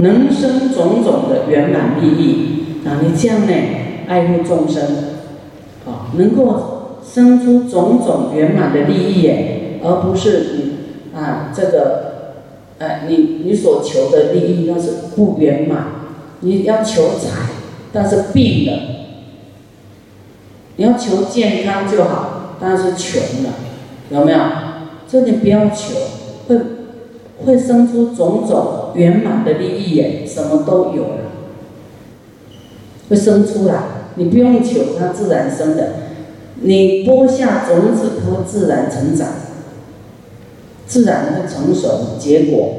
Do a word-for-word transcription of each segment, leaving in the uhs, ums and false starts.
能生种种的圆满利益啊！你这样呢，爱护众生，啊，能够生出种种圆满的利益耶，而不是你啊这个，呃、啊，你你所求的利益那是不圆满。你要求财，但是病了；你要求健康就好，但是穷了，有没有？这你不要求，会会生出种种。圆满的利益耶，什么都有了，会生出来。你不用求，它自然生的。你播下种子，它自然成长，自然会成熟结果。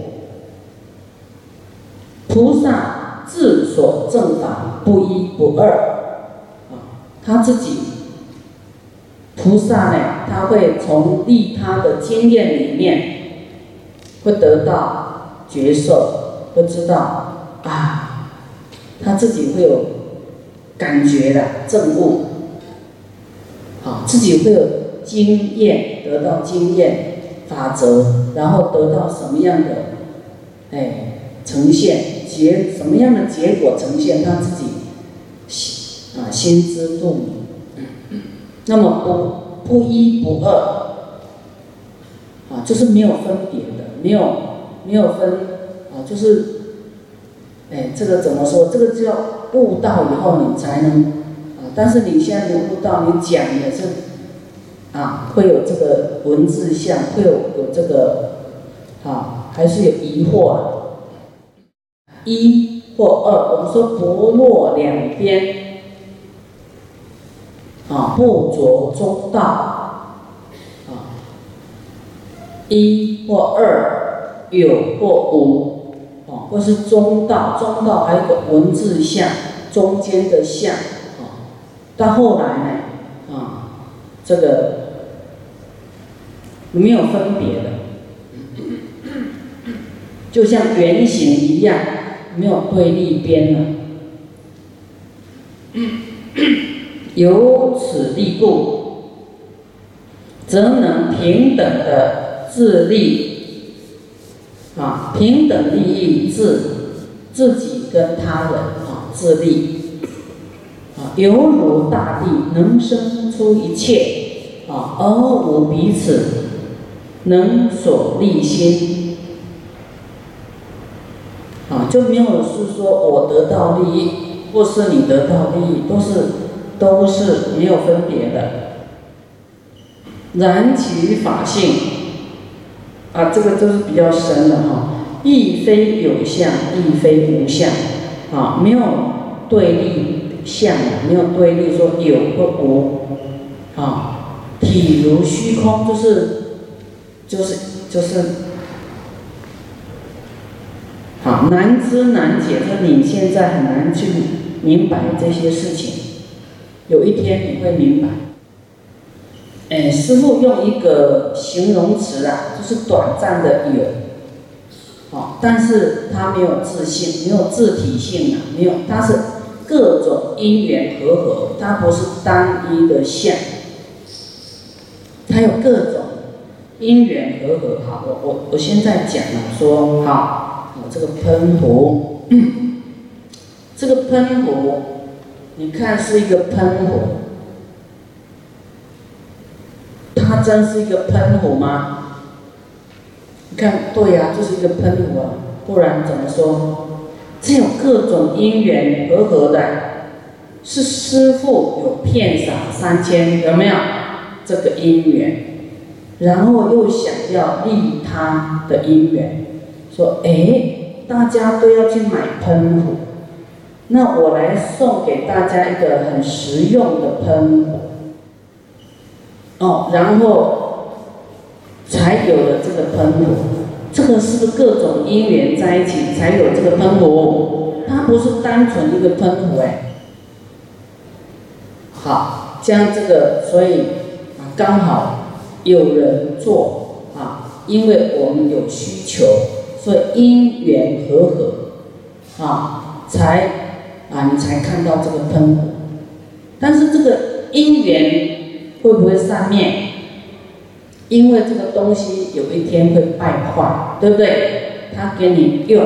菩萨自所正法，不一不二啊，他自己菩萨呢，他会从利他的经验里面会得到。觉受，会知道啊，他自己会有感觉的证悟，好，自己会有经验，得到经验法则，然后得到什么样的哎呈现结什么样的结果呈现，他自己啊心知肚明、嗯。那么不不一不二啊，就是没有分别的，没有。没有分啊，就是，哎，这个怎么说？这个就要悟道以后你才能啊。但是你现在没悟道，你讲也是啊，会有这个文字像，会有有这个啊，还是有疑惑、啊。一或二，我们说不落两边啊，不着中道啊，一或二。有或无，哦，或是中道，中道还有一个文字相，中间的相，哦，到后来呢，啊、哦，这个没有分别的，就像圆形一样，没有对立边了。由此力故，则能平等的自利。啊，平等利益自自己跟他人啊，自利啊，犹如大地能生出一切啊，而无彼此，能所利心啊，就没有是说我得到利益，或是你得到利益，都是都是没有分别的。然其法性。啊，这个就是比较深了哈，亦非有相，亦非无相，啊，没有对立相，没有对立说有或无，啊，体如虚空，就是就是就是，好难知难解，就你现在很难去明白这些事情，有一天你会明白。哎，师父用一个形容词啊，就是短暂的有，好，但是它没有自性，没有自体性啊，没有，它是各种因缘和合，它不是单一的相，它有各种因缘和合。好，我我我现在讲了说，好，我这个喷壶，嗯、这个喷壶，你看是一个喷壶。它真是一个喷壶吗？你看，对呀、啊，就是一个喷壶啊，不然怎么说？这有各种因缘和合的，是师父有遍洒三千，有没有这个因缘？然后又想要利他的因缘，说，哎，大家都要去买喷壶，那我来送给大家一个很实用的喷壶。哦，然后才有了这个喷壶，这个是各种因缘在一起才有这个喷壶，它不是单纯一个喷壶哎。好，这样这个，所以啊，刚好有人做啊，因为我们有需求，所以因缘和合啊，才啊你才看到这个喷壶，但是这个因缘。会不会散灭？因为这个东西有一天会败坏，对不对？它给你用，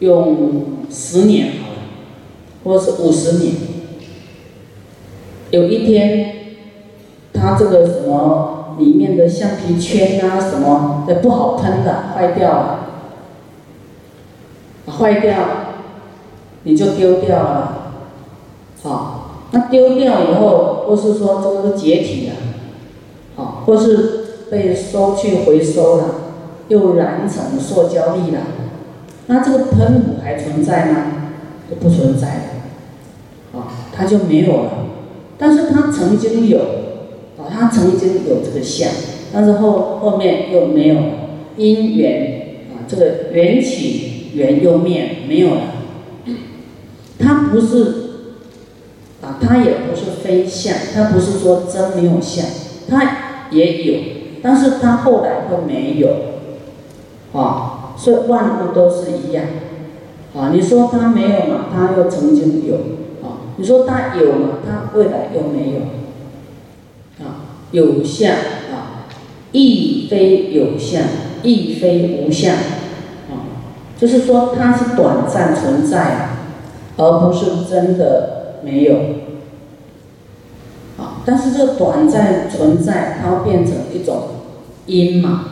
用十年好了，或是五十年，有一天，它这个什么里面的橡皮圈啊什么的不好喷的，坏掉了，坏掉你就丢掉了，好，那丢掉以后，或是说这个解体了，好，或是被收去回收了，又染成塑胶粒了。那这个喷壶还存在吗？就不存在了，啊，它就没有了。但是它曾经有，啊，它曾经有这个相，但是后后面又没有了，因缘啊，这个缘起缘又灭，没有了。它不是，啊，它也不是非相，它不是说真没有相，它也有，但是它后来会没有，啊。所以万物都是一样，啊，你说它没有嘛，它又曾经有，啊，你说它有嘛，它未来又没有，啊，有相啊，亦非有相，亦非无相，啊，就是说它是短暂存在，而不是真的没有，啊，但是这个短暂存在，它会变成一种因嘛。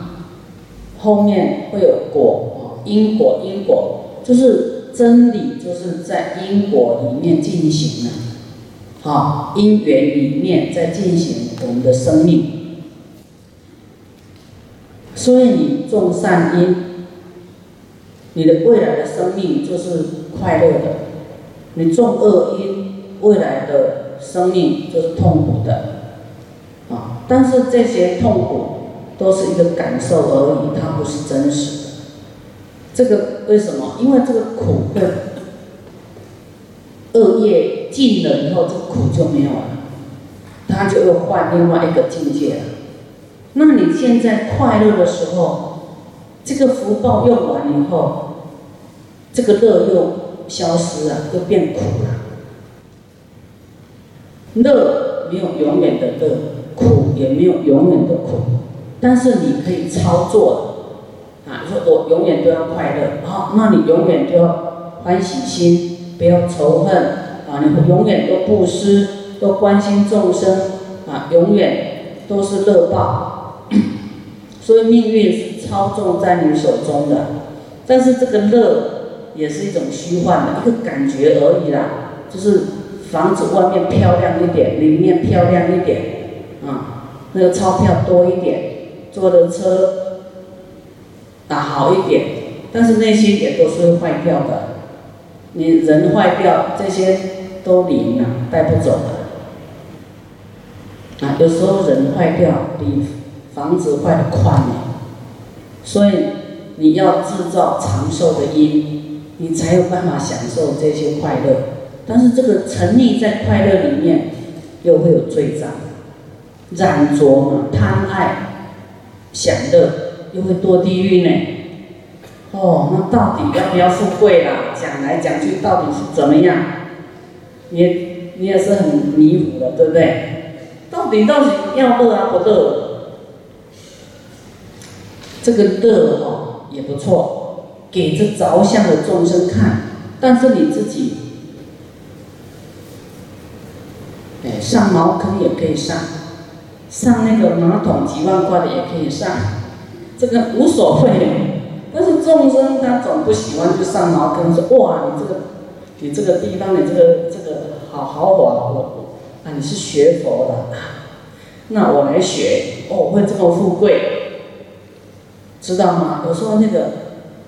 后面会有果，因果因果就是真理，就是在因果里面进行了，啊，因缘里面在进行我们的生命。所以你种善因，你的未来的生命就是快乐的；你种恶因，未来的生命就是痛苦的，啊，但是这些痛苦都是一个感受而已，它不是真实的。这个为什么？因为这个苦的恶业尽了以后，这个苦就没有了，它就又换另外一个境界了。那你现在快乐的时候，这个福报用完以后，这个乐又消失了，又变苦了。乐没有永远的乐，苦也没有永远的苦。但是你可以操作，啊，说我永远都要快乐，好，那你永远都要欢喜心，不要仇恨，啊，你永远都布施，都关心众生，啊，永远都是乐报。所以命运是操纵在你手中的，但是这个乐也是一种虚幻的一个感觉而已啦，就是房子外面漂亮一点，里面漂亮一点，啊，那个钞票多一点。坐的车打好一点，但是那些也都是坏掉的。你人坏掉，这些都零了，带不走了。啊，有时候人坏掉比房子坏的快呢。所以你要制造长寿的因，你才有办法享受这些快乐。但是这个沉溺在快乐里面，又会有罪障、染着嘛、贪爱。享乐又会堕地狱呢，哦，那到底要不要富贵啦？讲来讲去到底是怎么样？你也你也是很迷糊的，对不对？到底到底要乐啊不乐？这个乐哦也不错，给这着相的众生看，但是你自己，哎，上茅坑也可以上。上那个马桶几万块的也可以上，这个无所谓。但是众生他总不喜欢去上茅坑，说哇，你这个你这个地方，你这个这个好豪华，我啊你是学佛的，那我来学，哦会这么富贵，知道吗？有时候那个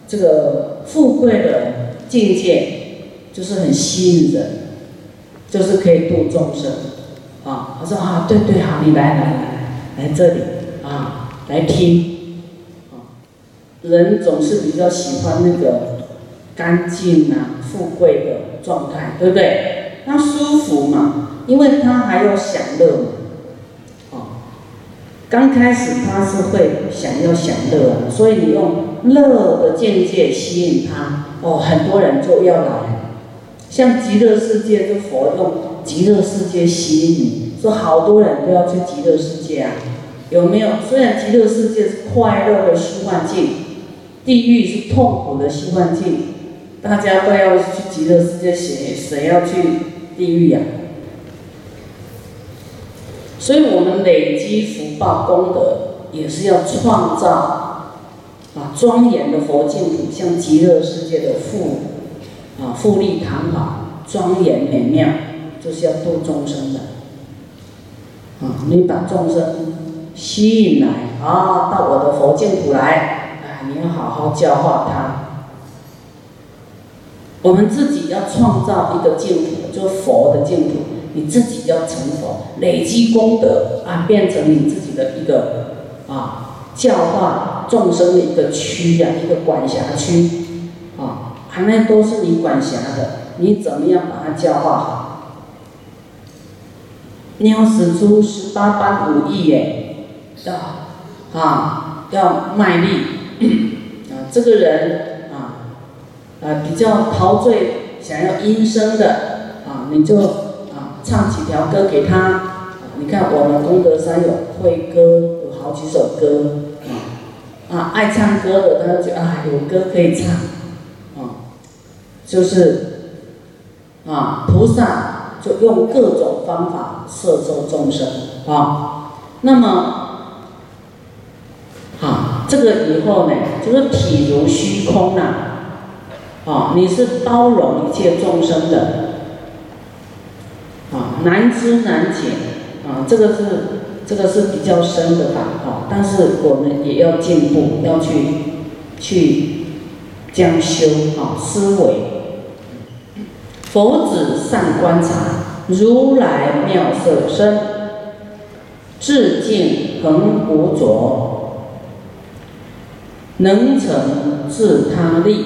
这个富贵的境界就是很吸引人，就是可以度众生。啊，我说啊，对对，好，你来来来来这里啊，来听，啊，人总是比较喜欢那个干净啊、富贵的状态，对不对？他舒服嘛，因为他还有享乐嘛，啊，刚开始他是会想要享乐啊，所以你用乐的境界吸引他，哦，很多人就要来，像极乐世界就佛用。极乐世界吸引你，说好多人都要去极乐世界啊，有没有？虽然极乐世界是快乐的虚幻境，地狱是痛苦的虚幻境，大家都要去极乐世界，谁谁要去地狱呀、啊？所以我们累积福报功德，也是要创造啊庄严的佛净土，像极乐世界的富啊富丽堂皇、庄严美妙，就是要度众生的。啊，你把众生吸引来啊，到我的佛净土来，啊，你要好好教化他。我们自己要创造一个净土，就是佛的净土。你自己要成佛，累积功德啊，变成你自己的一个啊教化众生的一个区啊，一个管辖区啊，那都是你管辖的，你怎么样把它教化好？你要使出十八般武艺耶，要啊要卖力啊，这个人啊啊比较陶醉，想要阴生的啊，你就。唱几条歌给他，你看我们功德山有会歌，有好几首歌，啊，爱唱歌的他就觉得啊有歌可以唱，啊，就是啊菩萨就用各种方法摄受众生啊，那么啊这个以后呢就是体如虚空啦、啊，啊你是包容一切众生的。难知难解啊，这个是这个是比较深的吧啊，但是我们也要进步，要去去这样修啊，思维。佛子善观察，如来妙色身，智境恒无着，能成自他力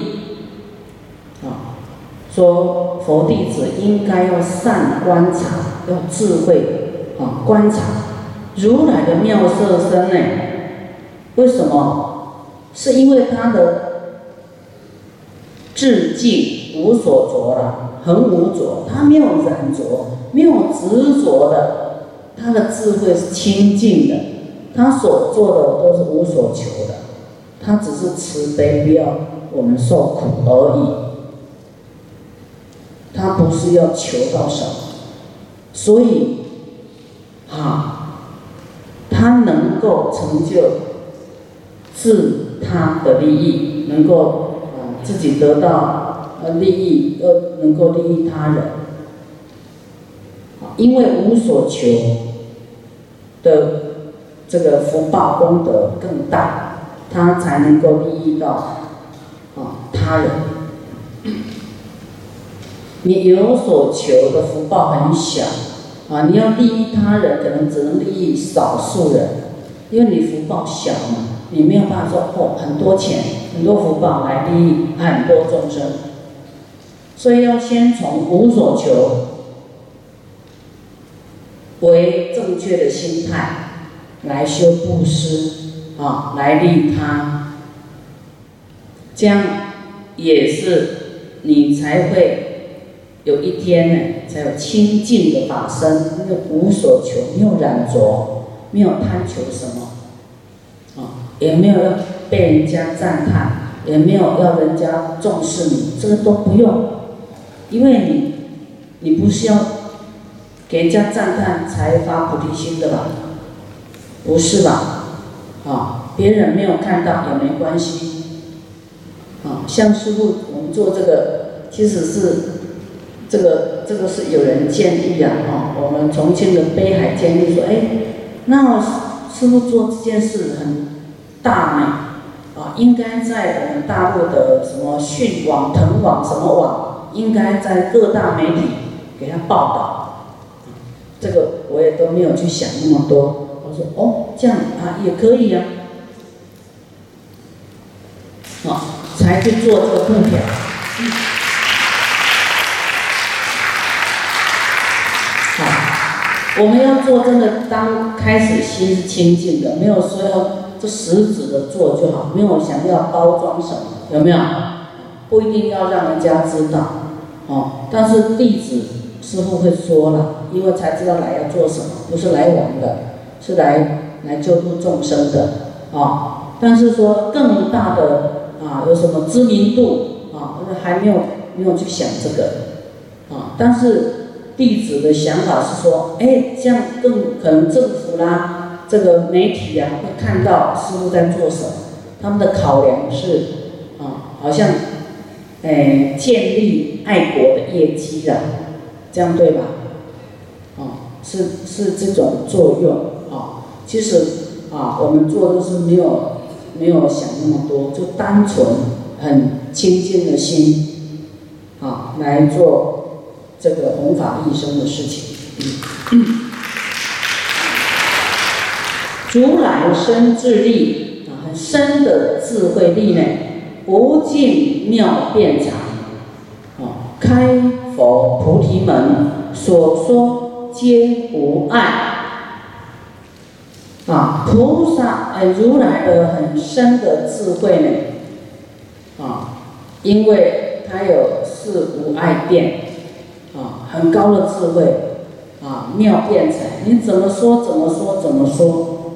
啊，说。佛弟子应该要善观察，要智慧啊！观察如来的妙色身呢？为什么？是因为他的智境无所着了，恒无着，他没有染着，没有执着的，他的智慧是清净的，他所做的都是无所求的，他只是慈悲，不要我们受苦而已。他不是要求到什么，所以，啊，他能够成就自他的利益，能够啊自己得到呃利益，呃能够利益他人，啊，因为无所求的这个福报功德更大，他才能够利益到啊他人。你有所求的福报很小啊！你要利益他人，可能只能利益少数人，因为你福报小嘛，你没有办法说哦，很多钱、很多福报来利益很多众生，所以要先从无所求为正确的心态来修布施啊，来利益他，这样也是你才会。有一天呢，才有清净的法身，那个无所求，没有染着，没有贪求什么，啊，也没有要被人家赞叹，也没有要人家重视你，这个都不用，因为你，你不是要给人家赞叹才发菩提心的吧？不是吧？啊，别人没有看到也没关系，啊，像师父我们做这个其实是。这个这个是有人建议啊，哈、哦，我们重庆的北海建议说，哎，那师父做这件事很大呢，啊，应该在我们大陆的什么讯网、腾网什么网，应该在各大媒体给他报道。这个我也都没有去想那么多，我说哦，这样啊也可以啊，好、哦，才去做这个布条。嗯我们要做真的，当开始心是清净的，没有说要就实质的做就好，没有想要包装什么，有没有？不一定要让人家知道，哦。但是弟子师父会说了，因为才知道来要做什么，不是来玩的，是来来救度众生的，啊、哦。但是说更大的啊，有什么知名度啊、哦，啊，还没有没有去想这个啊。但是弟子的想法是说，哎，这样更可能政府啦，这个媒体啊会看到师父在做什么。他们的考量是啊，好像哎建立爱国的业绩啦，这样对吧？啊，是是这种作用啊。其实啊，我们做都是没有。没有想那么多，就单纯很清净的心，啊，来做这个弘法益生的事情。嗯、如来深智力啊，很深的智慧力呢，不尽妙辩才，啊，开佛菩提门，所说皆无碍。啊，菩萨哎，如来的很深的智慧呢，啊，因为他有四无碍辩，啊，很高的智慧，啊，妙辩才，你怎么说怎么说怎么说，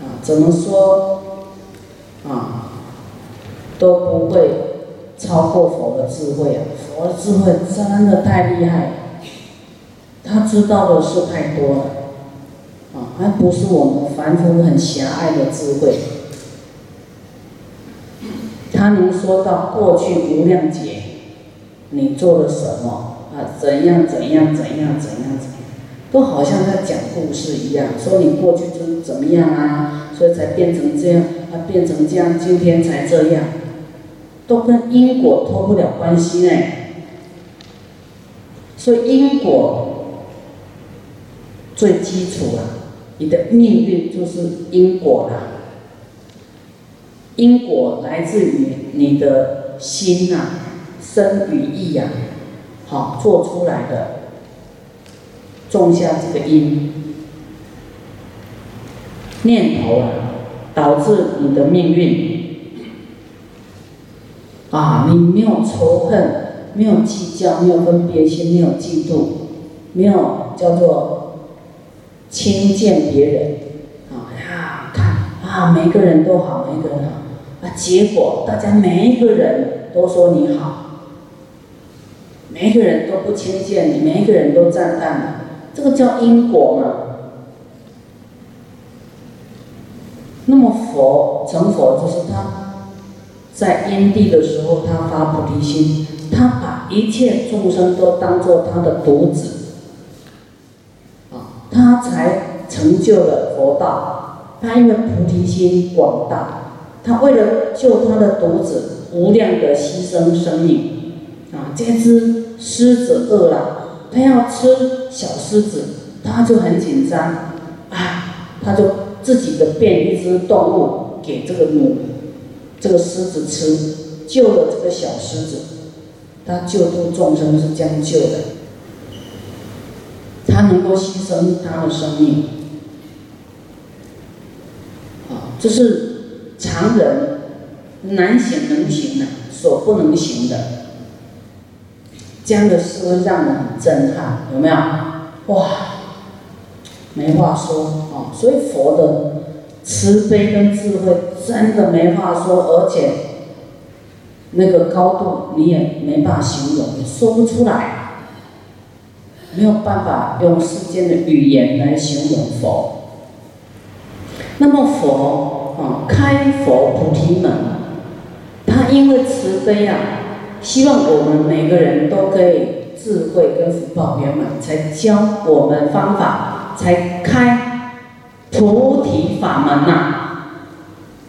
啊，怎么说，啊，都不会超过佛的智慧啊，佛的智慧真的太厉害了，他知道的事太多了。而不是我们凡夫很狭隘的智慧，他能说到过去无量劫你做了什么啊，怎样怎样怎样怎样怎样，都好像在讲故事一样，说你过去就是怎么样啊，所以才变成这样，啊变成这样，今天才这样，都跟因果脱不了关系呢。所以因果最基础了、啊。你的命运就是因果啦，因果来自于你的心呐、啊，身与意呀、啊，好做出来的，种下这个因，念头啊，导致你的命运。啊，你没有仇恨，没有计较，没有分别心，没有嫉妒，没有叫做。轻贱别人，啊呀，看啊，每个人都好，每个人好啊，结果大家每一个人都说你好，每一个人都不轻贱你，每一个人都赞叹你，这个叫因果嘛。那么佛成佛就是他在因地的时候，他发菩提心，他把一切众生都当作他的独子。他才成就了佛道，他因为菩提心广大，他为了救他的独子，无量的牺牲生命。啊，这只狮子饿了，他要吃小狮子，他就很紧张，啊，他就自己的变一只动物给这个母这个狮子吃，救了这个小狮子，他救度众生是这样救的。他能够牺牲他的生命，啊，这是常人难行能行的，所不能行的。这样的事会让人很震撼，有没有？哇，没话说啊！所以佛的慈悲跟智慧真的没话说，而且那个高度你也没办法形容，也说不出来。没有办法用世间的语言来形容佛。那么佛啊，开佛菩提门，他因为慈悲啊，希望我们每个人都可以智慧跟福报圆满，才教我们方法，才开菩提法门呐、啊，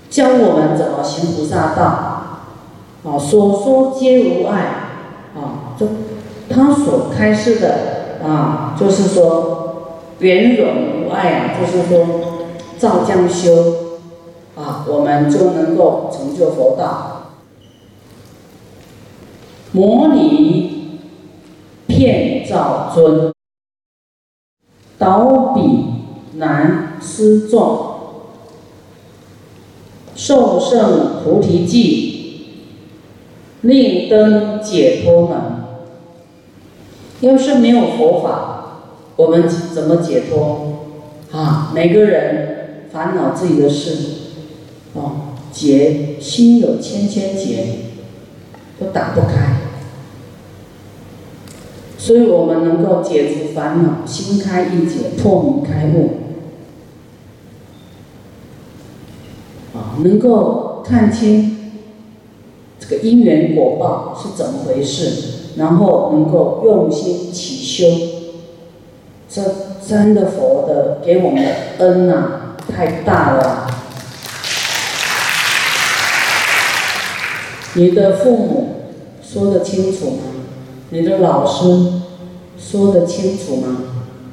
教我们怎么行菩萨道。啊，所说皆无碍。啊，就他所开示的。啊，就是说圆融无碍啊，就是说照这样修啊，我们就能够成就佛道。摩尼遍照尊，导彼难施众，受胜菩提记，令登解脱门。要是没有佛法，我们怎么解脱？啊，每个人烦恼自己的事，哦，结心有千千结，都打不开。所以我们能够解除烦恼，心开意解，破迷开悟，能够看清这个因缘果报是怎么回事，然后能够用心起修，这真的佛的给我们的恩啊，太大了、啊。你的父母说得清楚吗？你的老师说得清楚吗？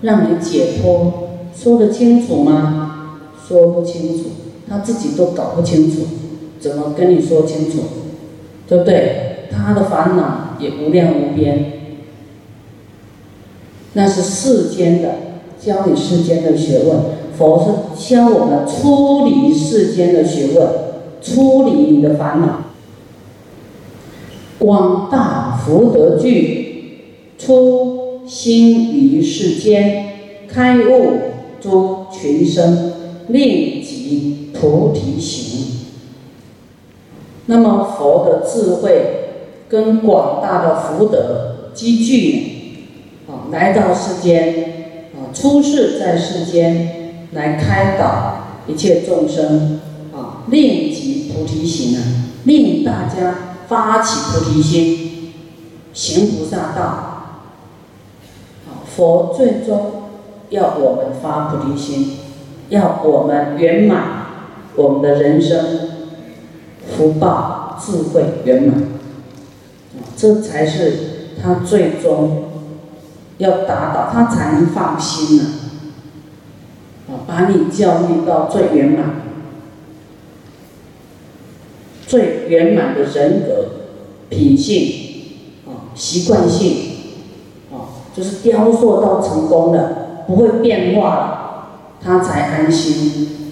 让你解脱说得清楚吗？说不清楚，他自己都搞不清楚，怎么跟你说清楚？对不对？他的烦恼也无量无边，那是世间的，教你世间的学问。佛是教我们出离世间的学问，出离你的烦恼。广大福德聚，出心于世间，开悟诸群生，令即菩提行。那么佛的智慧跟广大的福德积聚，啊，来到世间，啊，出世在世间来开导一切众生，啊，令即菩提行啊，令大家发起菩提心，行菩萨道。啊，佛最终要我们发菩提心，要我们圆满我们的人生。福报智慧圆满，这才是他最终要达到，他才能放心呢、啊。把你教育到最圆满、最圆满的人格、品性、习惯性，就是雕塑到成功了，不会变化了，他才安心。